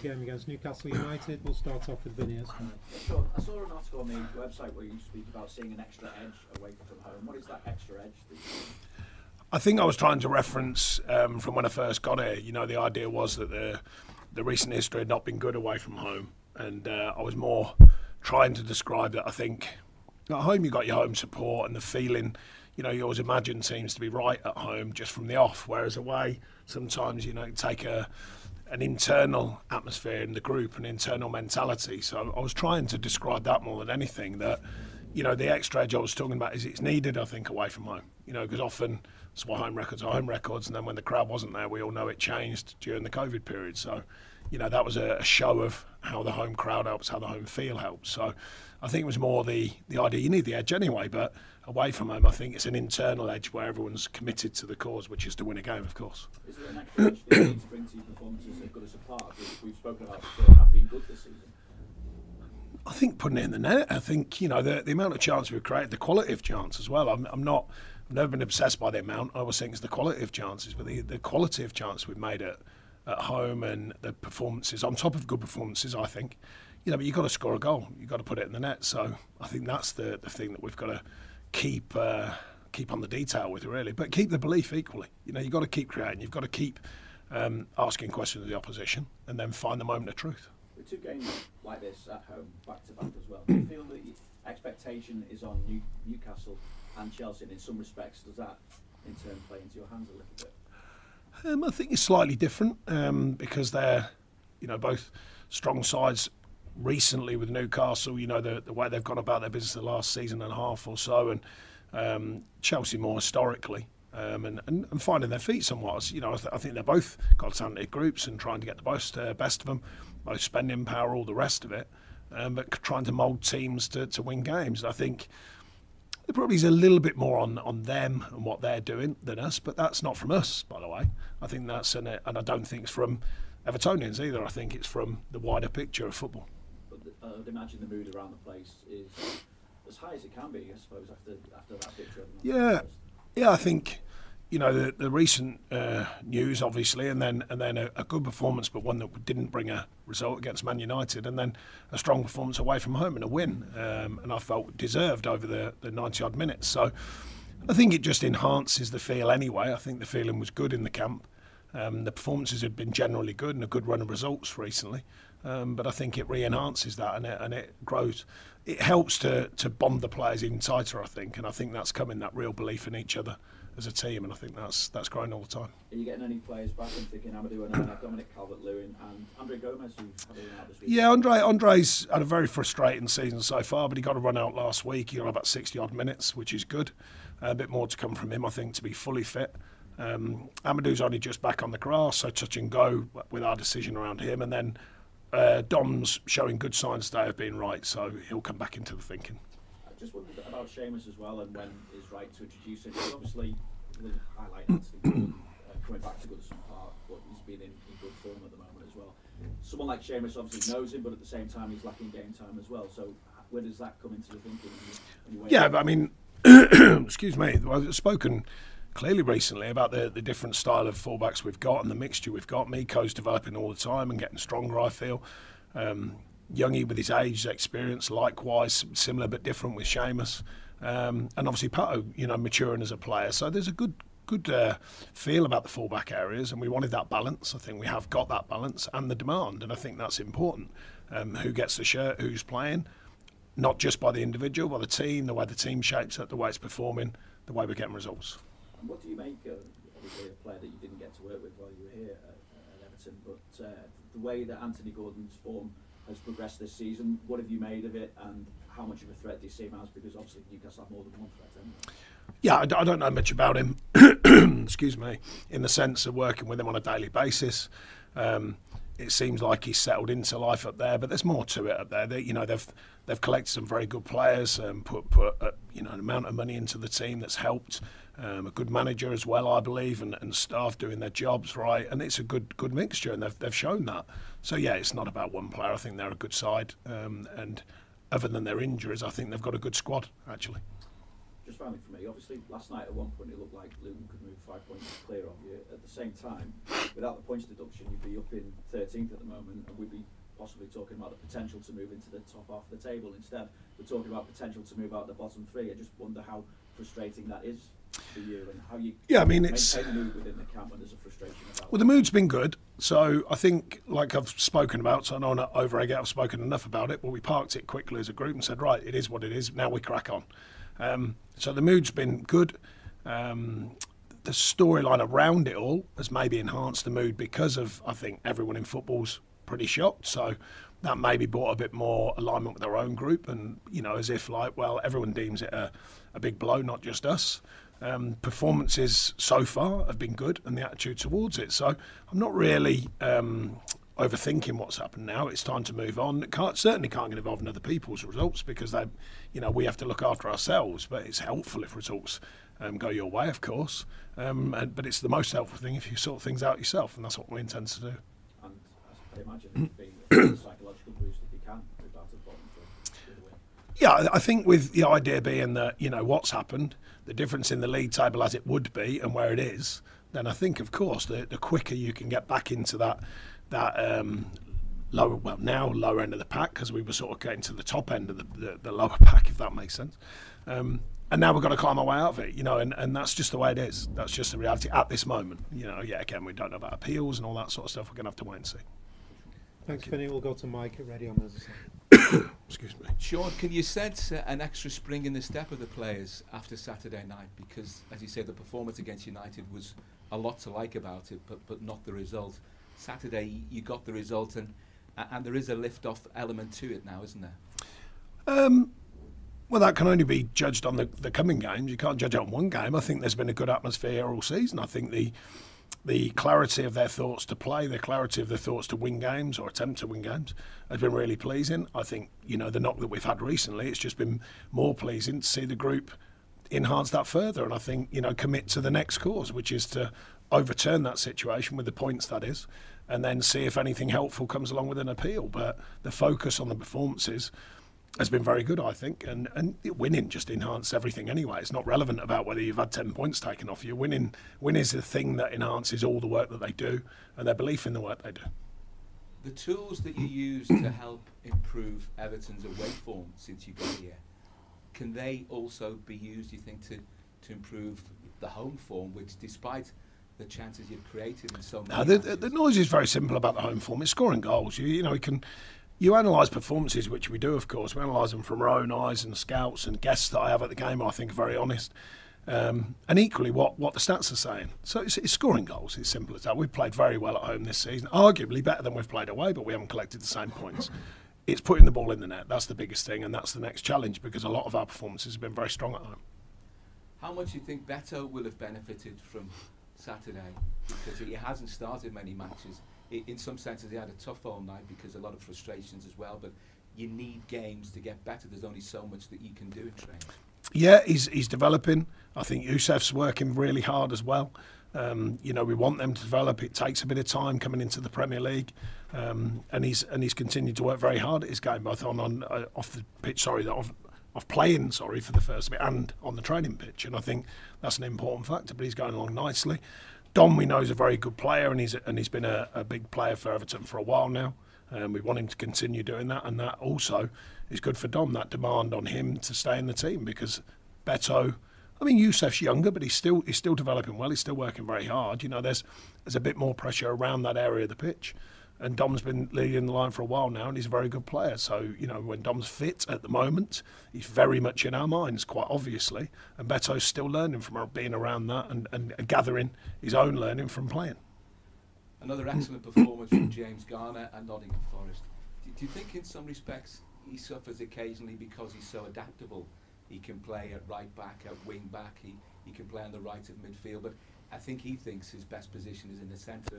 the game against Newcastle United. We'll start off with Vinnie. So I saw an article on the website where you speak about seeing an extra edge away from home. What is that extra edge that you... I think I was trying to reference from when I first got here. You know, the idea was that the recent history had not been good away from home, and I was more trying to describe that. I think at home you got your home support and the feeling, you know, you always imagine seems to be right at home just from the off, whereas away sometimes, you know, you take an internal atmosphere in the group, an internal mentality. So I was trying to describe that more than anything, that, you know, the extra edge I was talking about is it's needed, I think, away from home, you know, because often that's why home records are home records, and then when the crowd wasn't there, we all know it changed during the COVID period. So, you know, that was a show of how the home crowd helps, how the home feel helps. So I think it was more the idea you need the edge anyway, but away from home I think it's an internal edge where everyone's committed to the cause, which is to win a game, of course. Is there an extra edge that you need to bring to your performances at Goodison Park, which we've spoken about before, have been good this season? I think putting it in the net. I think, you know, the amount of chance we've created, the quality of chance as well. I've never been obsessed by the amount. I always think it's the quality of chances, but the quality of chance we've made at home and the performances, on top of good performances, I think, you know, but you've got to score a goal, you've got to put it in the net. So I think that's the thing that we've got to keep on the detail with, really, but keep the belief equally. You know, you've got to keep creating, you've got to keep asking questions of the opposition, and then find the moment of truth. With two games like this at home, back to back as well, do you feel that the expectation is on Newcastle and Chelsea, and in some respects, does that in turn play into your hands a little bit? I think it's slightly different because they're, you know, both strong sides. Recently with Newcastle, you know, the way they've gone about their business the last season and a half or so, and Chelsea more historically, and finding their feet somewhat. You know, I think they're both got talented groups and trying to get the best of them, both spending power, all the rest of it, but trying to mould teams to win games. I think there probably is a little bit more on them and what they're doing than us, but that's not from us, by the way. I think that's, and I don't think it's from Evertonians either. I think it's from the wider picture of football. But I would imagine the mood around the place is as high as it can be, I suppose, after that picture. Yeah, I think, you know, the recent news, obviously, and then a good performance, but one that didn't bring a result against Man United, and then a strong performance away from home and a win, and I felt deserved over the 90-odd minutes. So I think it just enhances the feel anyway. I think the feeling was good in the camp. The performances had been generally good and a good run of results recently, but I think it re-enhances that, and it grows. It helps to bond the players even tighter, I think, and I think that's coming, that real belief in each other as a team, and I think that's growing all the time. Are you getting any players back? I'm thinking Amadou and Dominic Calvert-Lewin and Andre Gomez, who's had a run out this week. Yeah, Andre's had a very frustrating season so far, but he got a run out last week. He got about 60-odd minutes, which is good. A bit more to come from him, I think, to be fully fit. Amadou's only just back on the grass, so touch and go with our decision around him, and then Dom's showing good signs today of being right, so he'll come back into the thinking. I just wondered about Sheamus as well, and when is right to introduce him. Obviously, we'll highlight coming back to Goodison Park, but he's been in good form at the moment as well. Someone like Sheamus obviously knows him, but at the same time he's lacking game time as well, so where does that come into the thinking? Yeah, but I mean, excuse me, I've spoken clearly recently about the different style of fullbacks we've got and the mixture we've got. Miko's developing all the time and getting stronger, I feel. Youngie with his age, experience, likewise, similar but different with Sheamus. And obviously Pato, you know, maturing as a player. So there's a good feel about the fullback areas, and we wanted that balance. I think we have got that balance and the demand, and I think that's important. Who gets the shirt, who's playing, not just by the individual, by the team, the way the team shapes it, the way it's performing, the way we're getting results. And what do you make of, obviously, a player that you didn't get to work with while you were here at Everton, but the way that Anthony Gordon's form has progressed this season, what have you made of it, and how much of a threat do you see him as? Because obviously Newcastle have more than one threat, haven't they? Yeah, I don't know much about him, excuse me, in the sense of working with him on a daily basis. It seems like he's settled into life up there, but there's more to it up there. You know, they've collected some very good players, put you know, an amount of money into the team that's helped. A good manager as well, I believe, and staff doing their jobs right, and it's a good mixture, and they've shown that. So yeah, it's not about one player. I think they're a good side, and other than their injuries, I think they've got a good squad actually. just finally for me, obviously last night at one point it looked like Luton could move 5 points clear of you. At the same time, without the points deduction, you'd be up in 13th at the moment, and we'd be possibly talking about the potential to move into the top half of the table. Instead, we're talking about potential to move out the bottom three. I just wonder how frustrating that is for you, and how you maintain mood within the camp when there's a frustration about the mood's been good. So I think, like I've spoken about, so I don't want to over-egg it, I've spoken enough about it, but we parked it quickly as a group and said, right, it is what it is, now we crack on. So the mood's been good. The storyline around it all has maybe enhanced the mood because of, I think, everyone in football's pretty shocked, so that maybe brought a bit more alignment with their own group, and you know, as if like, well, everyone deems it a big blow, not just us. Performances so far have been good, and the attitude towards it. So I'm not really overthinking what's happened now. It's time to move on. Certainly can't get involved in other people's results, because they, you know, we have to look after ourselves. But it's helpful if results go your way, of course. But it's the most helpful thing if you sort things out yourself, and that's what we intend to do. And I imagine it would be a psychological boost if you can move out of the bottom for the win. Yeah, I think with the idea being that, you know, what's happened, the difference in the league table as it would be and where it is, then I think, of course, the quicker you can get back into that lower, well, now lower end of the pack, because we were sort of getting to the top end of the lower pack, if that makes sense. And now we've got to climb our way out of it, you know, and that's just the way it is. That's just the reality at this moment. You know, yeah, again, we don't know about appeals and all that sort of stuff. We're going to have to wait and see. Thanks, Vinnie. We'll go to Mike at Radio Merseyside. Excuse me. Sean, can you sense an extra spring in the step of the players after Saturday night? Because, as you say, the performance against United was a lot to like about it, but not the result. Saturday, you got the result, and there is a lift-off element to it now, isn't there? Well, that can only be judged on the coming games. You can't judge it on one game. I think there's been a good atmosphere all season. I think the clarity of their thoughts to play, the clarity of their thoughts to win games or attempt to win games has been really pleasing. I think, you know, the knock that we've had recently, it's just been more pleasing to see the group enhance that further, and I think, you know, commit to the next cause, which is to overturn that situation with the points, that is, and then see if anything helpful comes along with an appeal. But the focus on the performances has been very good, I think, and winning just enhances everything anyway. It's not relevant about whether you've had 10 points taken off you. Win is the thing that enhances all the work that they do and their belief in the work they do. The tools that you use to help improve Everton's away form since you got here, can they also be used, you think, to improve the home form, which, despite the chances you've created in so many matches? The noise is very simple about the home form. It's scoring goals. You know, you can... You analyse performances, which we do, of course. We analyse them from our own eyes and scouts and guests that I have at the game, I think, are very honest. And equally, what the stats are saying. So it's scoring goals, it's simple as that. We've played very well at home this season, arguably better than we've played away, but we haven't collected the same points. It's putting the ball in the net. That's the biggest thing, and that's the next challenge, because a lot of our performances have been very strong at home. How much do you think Beto will have benefited from Saturday? Because he hasn't started many matches. In some senses, he had a tough all night because a lot of frustrations as well, but you need games to get better. There's only so much that you can do in training. Yeah, he's developing. I think Youssef's working really hard as well. You know, we want them to develop. It takes a bit of time coming into the Premier League, and he's continued to work very hard at his game, both off playing for the first bit and on the training pitch, and I think that's an important factor, but he's going along nicely. Dom, we know, is a very good player, and he's been a big player for Everton for a while now. We want him to continue doing that, and that also is good for Dom, that demand on him to stay in the team, because Beto, I mean, Youssef's younger, but he's still developing well. He's still working very hard. You know, there's a bit more pressure around that area of the pitch, and Dom's been leading the line for a while now, and he's a very good player. So, you know, when Dom's fit at the moment, he's very much in our minds, quite obviously, and Beto's still learning from being around that and gathering his own learning from playing. Another excellent performance from James Garner and Nottingham Forest. Do you think in some respects he suffers occasionally because he's so adaptable? He can play at right back, at wing back, he can play on the right of midfield, but I think he thinks his best position is in the centre,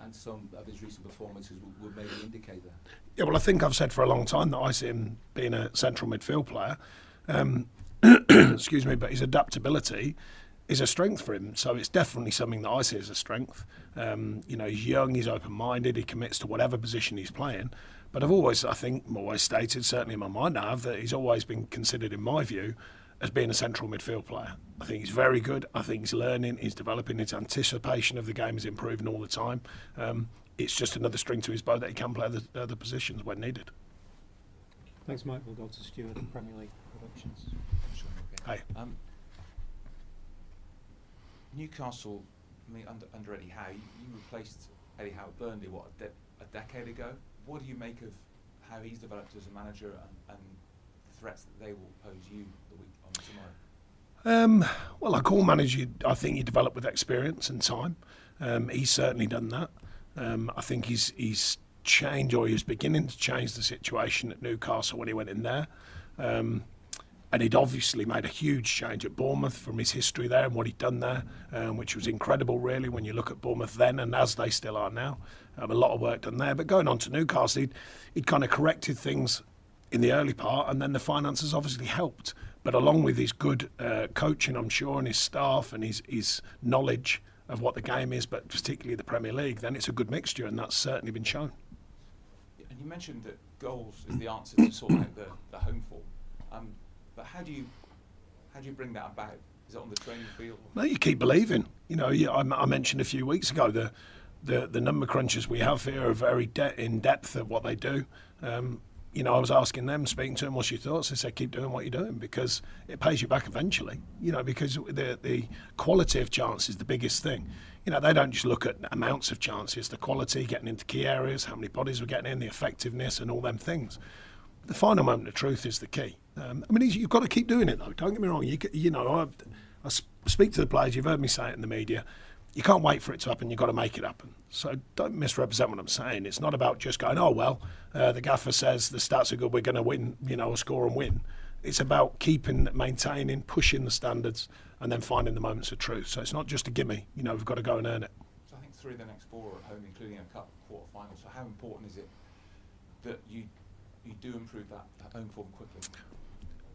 and some of his recent performances would maybe indicate that. Yeah, well, I think I've said for a long time that I see him being a central midfield player. Excuse me, but his adaptability is a strength for him, so it's definitely something that I see as a strength. You know, he's young, he's open-minded, he commits to whatever position he's playing. But I've always, I think, always stated, certainly in my mind I have, that he's always been considered, in my view, as being a central midfield player. I think he's very good. I think he's learning, he's developing, his anticipation of the game is improving all the time. It's just another string to his bow that he can play other positions when needed. Thanks, Mike. We'll go to Stuart at Premier League Productions. Sure, okay. Hi. Newcastle, I mean, under Eddie Howe, you replaced Eddie Howe at Burnley, what, a decade ago? What do you make of how he's developed as a manager and the threats that they will pose you the week on tomorrow? Well, like all managers, I think you develop with experience and time. He's certainly done that. I think he's changed, or he was beginning to change the situation at Newcastle when he went in there. And he'd obviously made a huge change at Bournemouth from his history there and what he'd done there, which was incredible, really, when you look at Bournemouth then and as they still are now. A lot of work done there. But going on to Newcastle, he'd kind of corrected things in the early part, and then the finances obviously helped. But along with his good coaching, I'm sure, and his staff and his knowledge of what the game is, but particularly the Premier League, then it's a good mixture, and that's certainly been shown. And you mentioned that goals is the answer to sort out the home form. But how do you bring that about? Is it on the training field? No, you keep believing. You know, I mentioned a few weeks ago the number crunchers we have here are very in depth at what they do. You know, I was asking them, speaking to them, what's your thoughts? They said, keep doing what you're doing because it pays you back eventually. You know, because the quality of chance is the biggest thing. You know, they don't just look at amounts of chances, the quality, getting into key areas, how many bodies we're getting in, the effectiveness, and all them things. The final moment of truth is the key. I mean, you've got to keep doing it, though. Don't get me wrong. You know, I speak to the players. You've heard me say it in the media. You can't wait for it to happen. You've got to make it happen. So don't misrepresent what I'm saying. It's not about just going, oh, well, the gaffer says the stats are good. We're going to win, you know, or score and win. It's about keeping, maintaining, pushing the standards and then finding the moments of truth. So it's not just a gimme. You know, we've got to go and earn it. So I think through the next four at home, including a cup quarter-final. So how important is it that you do improve that home form quickly?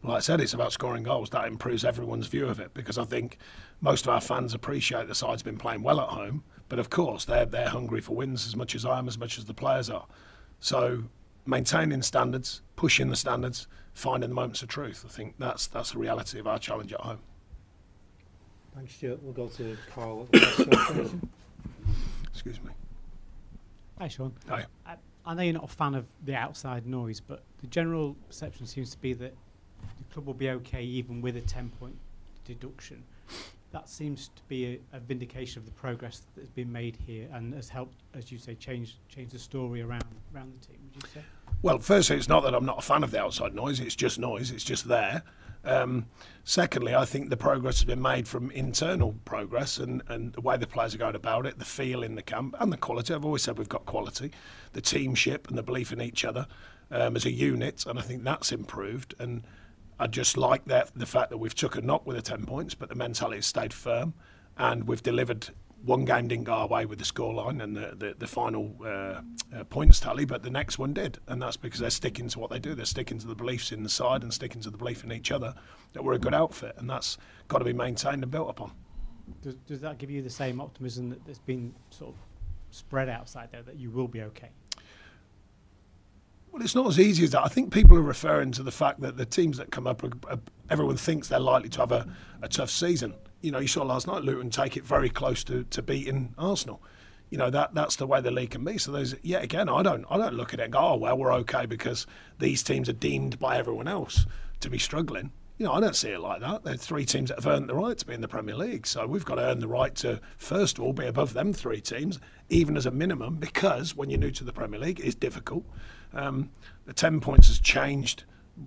Like I said, it's about scoring goals. That improves everyone's view of it because I think most of our fans appreciate the side's been playing well at home, but of course they're hungry for wins as much as I am, as much as the players are. So maintaining standards, pushing the standards, finding the moments of truth. I think that's the reality of our challenge at home. Thanks, Stuart. We'll go to Carl at the excuse me. Hi, Sean. Hi. I know you're not a fan of the outside noise, but the general perception seems to be that the club will be okay even with a 10-point deduction. That seems to be a vindication of the progress that has been made here and has helped, as you say, change the story around the team, would you say? Well, firstly, it's not that I'm not a fan of the outside noise, it's just there. Secondly, I think the progress has been made from internal progress and the way the players are going about it, the feel in the camp and the quality. I've always said we've got quality, the teamship and the belief in each other as a unit, and I think that's improved. And I just like that the fact that we've took a knock with the 10 points, but the mentality stayed firm and we've delivered. One game didn't go our way with the scoreline and the final points tally, but the next one did. And that's because they're sticking to what they do. They're sticking to the beliefs in the side and sticking to the belief in each other that we're a good outfit. And that's got to be maintained and built upon. Does that give you the same optimism that's been sort of spread outside there, that you will be okay? Well, it's not as easy as that. I think people are referring to the fact that the teams that come up, everyone thinks they're likely to have a tough season. You know, you saw last night Luton take it very close to beating Arsenal. You know, that's the way the league can be. So there's, yet again, I don't look at it and go, oh, well, we're okay because these teams are deemed by everyone else to be struggling. You know, I don't see it like that. There are three teams that have earned the right to be in the Premier League. So we've got to earn the right to, first of all, be above them three teams, even as a minimum, because when you're new to the Premier League, it's difficult. The 10 points has changed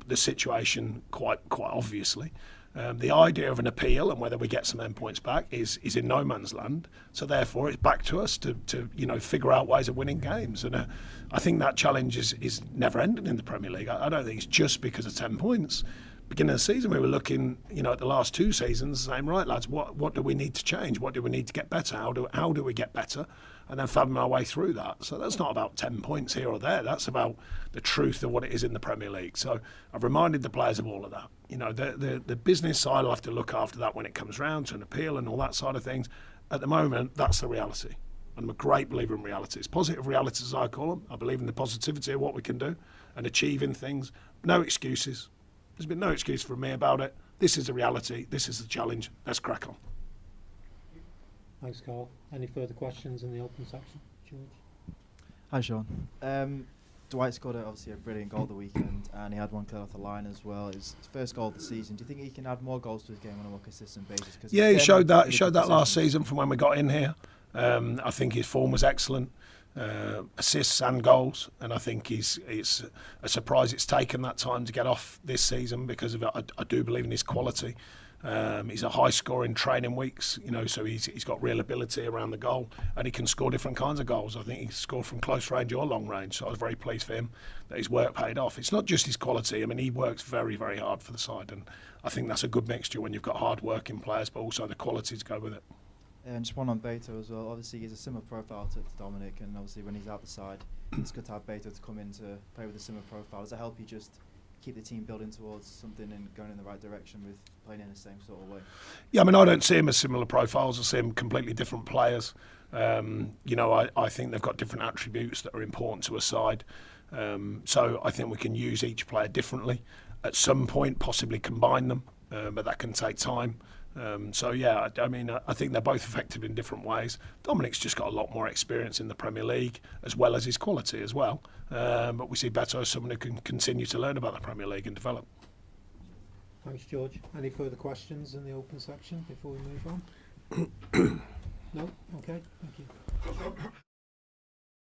the situation quite obviously. The idea of an appeal and whether we get some end points back is in no man's land. So therefore, it's back to us to you know, figure out ways of winning games. And I think that challenge is never ending in the Premier League. I don't think it's just because of 10 points. Beginning of the season, we were looking, you know, at the last two seasons, saying, right, lads, what do we need to change? What do we need to get better? How do we get better? And then fathom our way through that. So that's not about 10 points here or there. That's about the truth of what it is in the Premier League. So I've reminded the players of all of that. You know, the business side will have to look after that when it comes round to an appeal and all that side of things. At the moment, that's the reality. I'm a great believer in reality. It's positive realities, as I call them. I believe in the positivity of what we can do and achieving things. No excuses. There's been no excuse from me about it. This is the reality. This is the challenge. Let's crack on. Thanks, Carl. Any further questions in the open section? George? Hi, Sean. Dwight scored obviously a brilliant goal the weekend, and he had one clear off the line as well. His first goal of the season. Do you think he can add more goals to his game on a more consistent basis? Cause yeah, he showed that. He showed that last season from when we got in here. I think his form was excellent, assists and goals, and I think it's a surprise it's taken that time to get off this season because of it. I do believe in his quality. He's a high scorer in training weeks, you know, so he's got real ability around the goal, and he can score different kinds of goals. I think he can score from close range or long range, so I was very pleased for him that his work paid off. It's not just his quality. I mean, he works very, very hard for the side, and I think that's a good mixture when you've got hard-working players, but also the quality to go with it. And just one on Beto as well. Obviously, he's a similar profile to Dominic, and obviously when he's out the side, it's good to have Beto to come in to play with a similar profile. Does that help you just keep the team building towards something and going in the right direction with playing in the same sort of way? Yeah, I mean, I don't see him as similar profiles. I see him completely different players. You know, I think they've got different attributes that are important to a side. So I think we can use each player differently. At some point, possibly combine them, but that can take time. So yeah, I mean, I think they're both effective in different ways. Dominic's just got a lot more experience in the Premier League, as well as his quality as well. But we see Beto as someone who can continue to learn about the Premier League and develop. Thanks, George. Any further questions in the open section before we move on? No? Okay, thank you.